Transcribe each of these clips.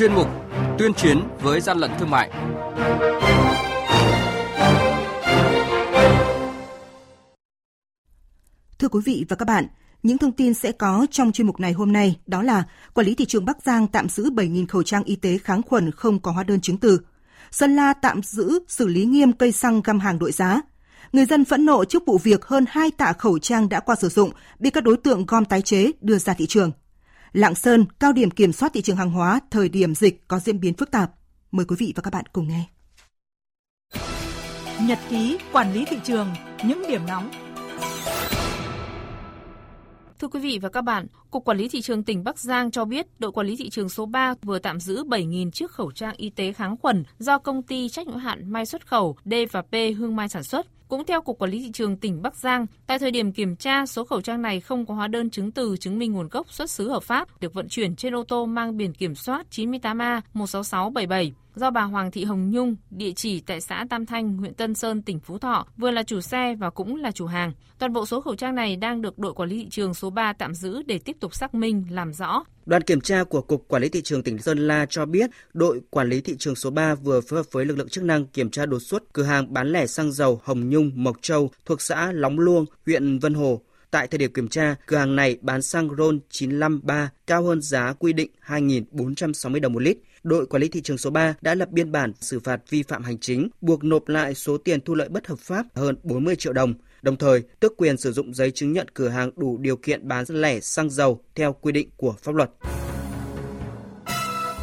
chuyên mục tuyên chiến với gian lận thương mại. Thưa quý vị và các bạn, những thông tin sẽ có trong chuyên mục này hôm nay đó là quản lý thị trường Bắc Giang tạm giữ 7.000 khẩu trang y tế kháng khuẩn không có hóa đơn chứng từ. Sơn La tạm giữ xử lý nghiêm cây xăng găm hàng đội giá. Người dân phẫn nộ trước vụ việc hơn 2 tạ khẩu trang đã qua sử dụng bị các đối tượng gom tái chế đưa ra thị trường. Lạng Sơn, cao điểm kiểm soát thị trường hàng hóa thời điểm dịch có diễn biến phức tạp. Mời quý vị và các bạn cùng nghe. Nhật ký quản lý thị trường, những điểm nóng. Thưa quý vị và các bạn, Cục Quản lý Thị trường tỉnh Bắc Giang cho biết đội quản lý thị trường số 3 vừa tạm giữ 7.000 chiếc khẩu trang y tế kháng khuẩn do công ty trách nhiệm hữu hạn Mai Xuất khẩu D và P Hương Mai sản xuất. Cũng theo Cục Quản lý Thị trường tỉnh Bắc Giang, tại thời điểm kiểm tra, số khẩu trang này không có hóa đơn chứng từ chứng minh nguồn gốc xuất xứ hợp pháp, được vận chuyển trên ô tô mang biển kiểm soát 98A16677. Do bà Hoàng Thị Hồng Nhung, địa chỉ tại xã Tam Thanh, huyện Tân Sơn, tỉnh Phú Thọ, vừa là chủ xe và cũng là chủ hàng. Toàn bộ số khẩu trang này đang được đội quản lý thị trường số 3 tạm giữ để tiếp tục xác minh, làm rõ. Đoàn kiểm tra của Cục Quản lý Thị trường tỉnh Sơn La cho biết, đội quản lý thị trường số 3 vừa phối hợp với lực lượng chức năng kiểm tra đột xuất cửa hàng bán lẻ xăng dầu Hồng Nhung, Mộc Châu thuộc xã Lóng Luông, huyện Vân Hồ. Tại thời điểm kiểm tra, cửa hàng này bán xăng RON 953 cao hơn giá quy định 2.460 đồng một lít. Đội quản lý thị trường số 3 đã lập biên bản xử phạt vi phạm hành chính, buộc nộp lại số tiền thu lợi bất hợp pháp hơn 40 triệu đồng. Đồng thời, tước quyền sử dụng giấy chứng nhận cửa hàng đủ điều kiện bán lẻ xăng dầu theo quy định của pháp luật.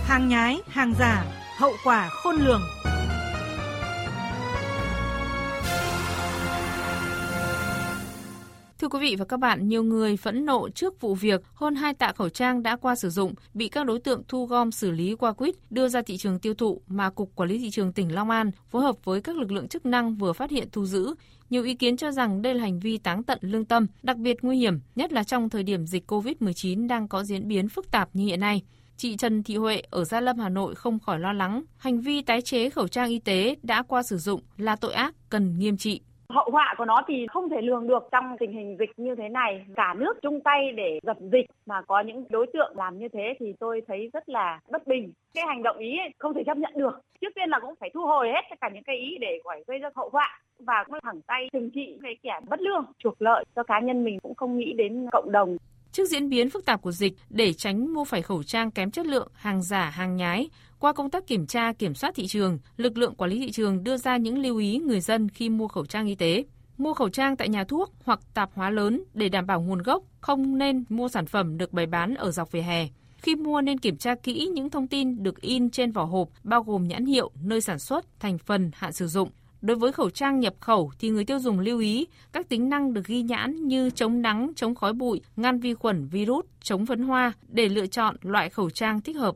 Hàng nhái, hàng giả, hậu quả khôn lường. Thưa quý vị và các bạn, nhiều người phẫn nộ trước vụ việc hơn 2 tạ khẩu trang đã qua sử dụng bị các đối tượng thu gom xử lý qua quýt đưa ra thị trường tiêu thụ mà Cục Quản lý Thị trường tỉnh Long An phối hợp với các lực lượng chức năng vừa phát hiện thu giữ. Nhiều ý kiến cho rằng đây là hành vi táng tận lương tâm, đặc biệt nguy hiểm, nhất là trong thời điểm dịch COVID-19 đang có diễn biến phức tạp như hiện nay. Chị Trần Thị Huệ ở Gia Lâm, Hà Nội không khỏi lo lắng, hành vi tái chế khẩu trang y tế đã qua sử dụng là tội ác cần nghiêm trị. Hậu họa của nó thì không thể lường được trong tình hình dịch như thế này. Cả nước chung tay để dập dịch mà có những đối tượng làm như thế thì tôi thấy rất là bất bình. Cái hành động ý không thể chấp nhận được. Trước tiên là cũng phải thu hồi hết tất cả những cái ý để gây ra hậu họa và cũng thẳng tay trừng trị cái kẻ bất lương, trục lợi cho cá nhân mình cũng không nghĩ đến cộng đồng. Trước diễn biến phức tạp của dịch, để tránh mua phải khẩu trang kém chất lượng, hàng giả, hàng nhái, qua công tác kiểm tra, kiểm soát thị trường, lực lượng quản lý thị trường đưa ra những lưu ý người dân khi mua khẩu trang y tế. Mua khẩu trang tại nhà thuốc hoặc tạp hóa lớn để đảm bảo nguồn gốc, không nên mua sản phẩm được bày bán ở dọc vỉa hè. Khi mua nên kiểm tra kỹ những thông tin được in trên vỏ hộp, bao gồm nhãn hiệu, nơi sản xuất, thành phần, hạn sử dụng. Đối với khẩu trang nhập khẩu thì người tiêu dùng lưu ý các tính năng được ghi nhãn như chống nắng, chống khói bụi, ngăn vi khuẩn, virus, chống phấn hoa để lựa chọn loại khẩu trang thích hợp.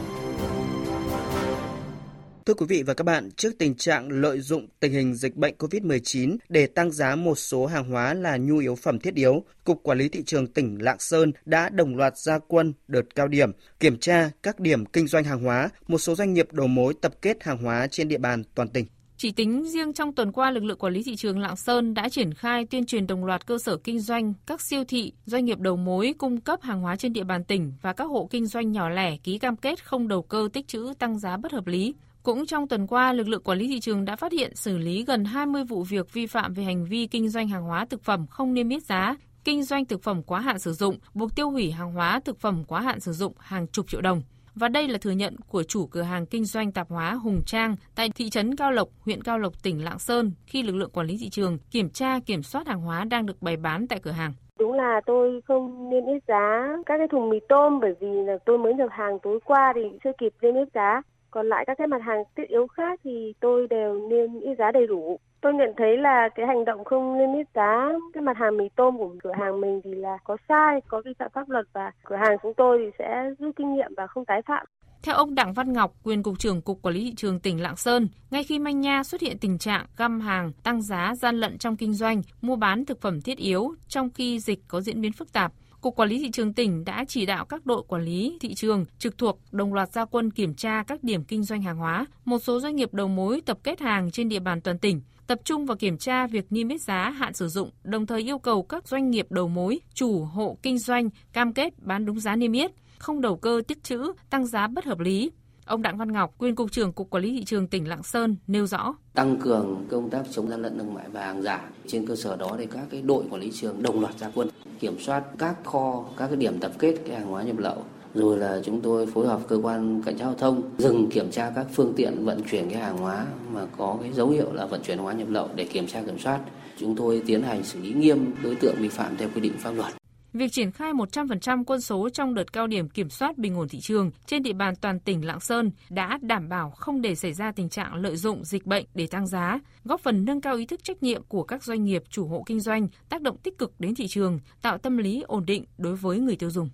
Thưa quý vị và các bạn, trước tình trạng lợi dụng tình hình dịch bệnh COVID-19 để tăng giá một số hàng hóa là nhu yếu phẩm thiết yếu, Cục Quản lý Thị trường tỉnh Lạng Sơn đã đồng loạt ra quân đợt cao điểm, kiểm tra các điểm kinh doanh hàng hóa, một số doanh nghiệp đầu mối tập kết hàng hóa trên địa bàn toàn tỉnh. Chỉ tính riêng trong tuần qua, lực lượng quản lý thị trường Lạng Sơn đã triển khai tuyên truyền đồng loạt cơ sở kinh doanh, các siêu thị, doanh nghiệp đầu mối cung cấp hàng hóa trên địa bàn tỉnh và các hộ kinh doanh nhỏ lẻ ký cam kết không đầu cơ tích trữ tăng giá bất hợp lý. Cũng trong tuần qua, lực lượng quản lý thị trường đã phát hiện xử lý gần 20 vụ việc vi phạm về hành vi kinh doanh hàng hóa thực phẩm không niêm yết giá, kinh doanh thực phẩm quá hạn sử dụng, buộc tiêu hủy hàng hóa thực phẩm quá hạn sử dụng hàng chục triệu đồng. Và đây là thừa nhận của chủ cửa hàng kinh doanh tạp hóa Hùng Trang tại thị trấn Cao Lộc, huyện Cao Lộc, tỉnh Lạng Sơn khi lực lượng quản lý thị trường kiểm tra kiểm soát hàng hóa đang được bày bán tại cửa hàng. Đúng là tôi không niêm yết giá các cái thùng mì tôm bởi vì là tôi mới nhập hàng tối qua thì chưa kịp niêm yết giá. Còn lại các cái mặt hàng thiết yếu khác thì tôi đều niêm yết giá đầy đủ. Tôi nhận thấy là cái hành động không niêm yết giá cái mặt hàng mì tôm của cửa hàng mình thì là có sai, có vi phạm pháp luật và cửa hàng chúng tôi thì sẽ rút kinh nghiệm và không tái phạm. Theo ông Đặng Văn Ngọc, quyền cục trưởng Cục Quản lý thị trường tỉnh Lạng Sơn, ngay khi manh nha xuất hiện tình trạng găm hàng, tăng giá, gian lận trong kinh doanh, mua bán thực phẩm thiết yếu trong khi dịch có diễn biến phức tạp, Cục Quản lý thị trường tỉnh đã chỉ đạo các đội quản lý thị trường trực thuộc đồng loạt ra quân kiểm tra các điểm kinh doanh hàng hóa. Một số doanh nghiệp đầu mối tập kết hàng trên địa bàn toàn tỉnh, tập trung vào kiểm tra việc niêm yết giá, hạn sử dụng, đồng thời yêu cầu các doanh nghiệp đầu mối, chủ hộ kinh doanh cam kết bán đúng giá niêm yết, không đầu cơ tích trữ, tăng giá bất hợp lý. Ông Đặng Văn Ngọc, quyền cục trưởng Cục Quản lý thị trường tỉnh Lạng Sơn nêu rõ: tăng cường công tác chống gian lận thương mại và hàng giả. Trên cơ sở đó thì các cái đội quản lý thị trường đồng loạt ra quân kiểm soát các kho, các cái điểm tập kết cái hàng hóa nhập lậu. Rồi là chúng tôi phối hợp cơ quan cảnh sát giao thông dừng kiểm tra các phương tiện vận chuyển cái hàng hóa mà có cái dấu hiệu là vận chuyển hàng hóa nhập lậu để kiểm soát. Chúng tôi tiến hành xử lý nghiêm đối tượng vi phạm theo quy định pháp luật. Việc triển khai 100% quân số trong đợt cao điểm kiểm soát bình ổn thị trường trên địa bàn toàn tỉnh Lạng Sơn đã đảm bảo không để xảy ra tình trạng lợi dụng dịch bệnh để tăng giá, góp phần nâng cao ý thức trách nhiệm của các doanh nghiệp chủ hộ kinh doanh, tác động tích cực đến thị trường, tạo tâm lý ổn định đối với người tiêu dùng.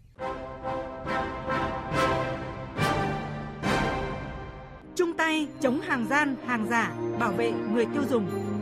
Chung tay chống hàng gian, hàng giả, bảo vệ người tiêu dùng.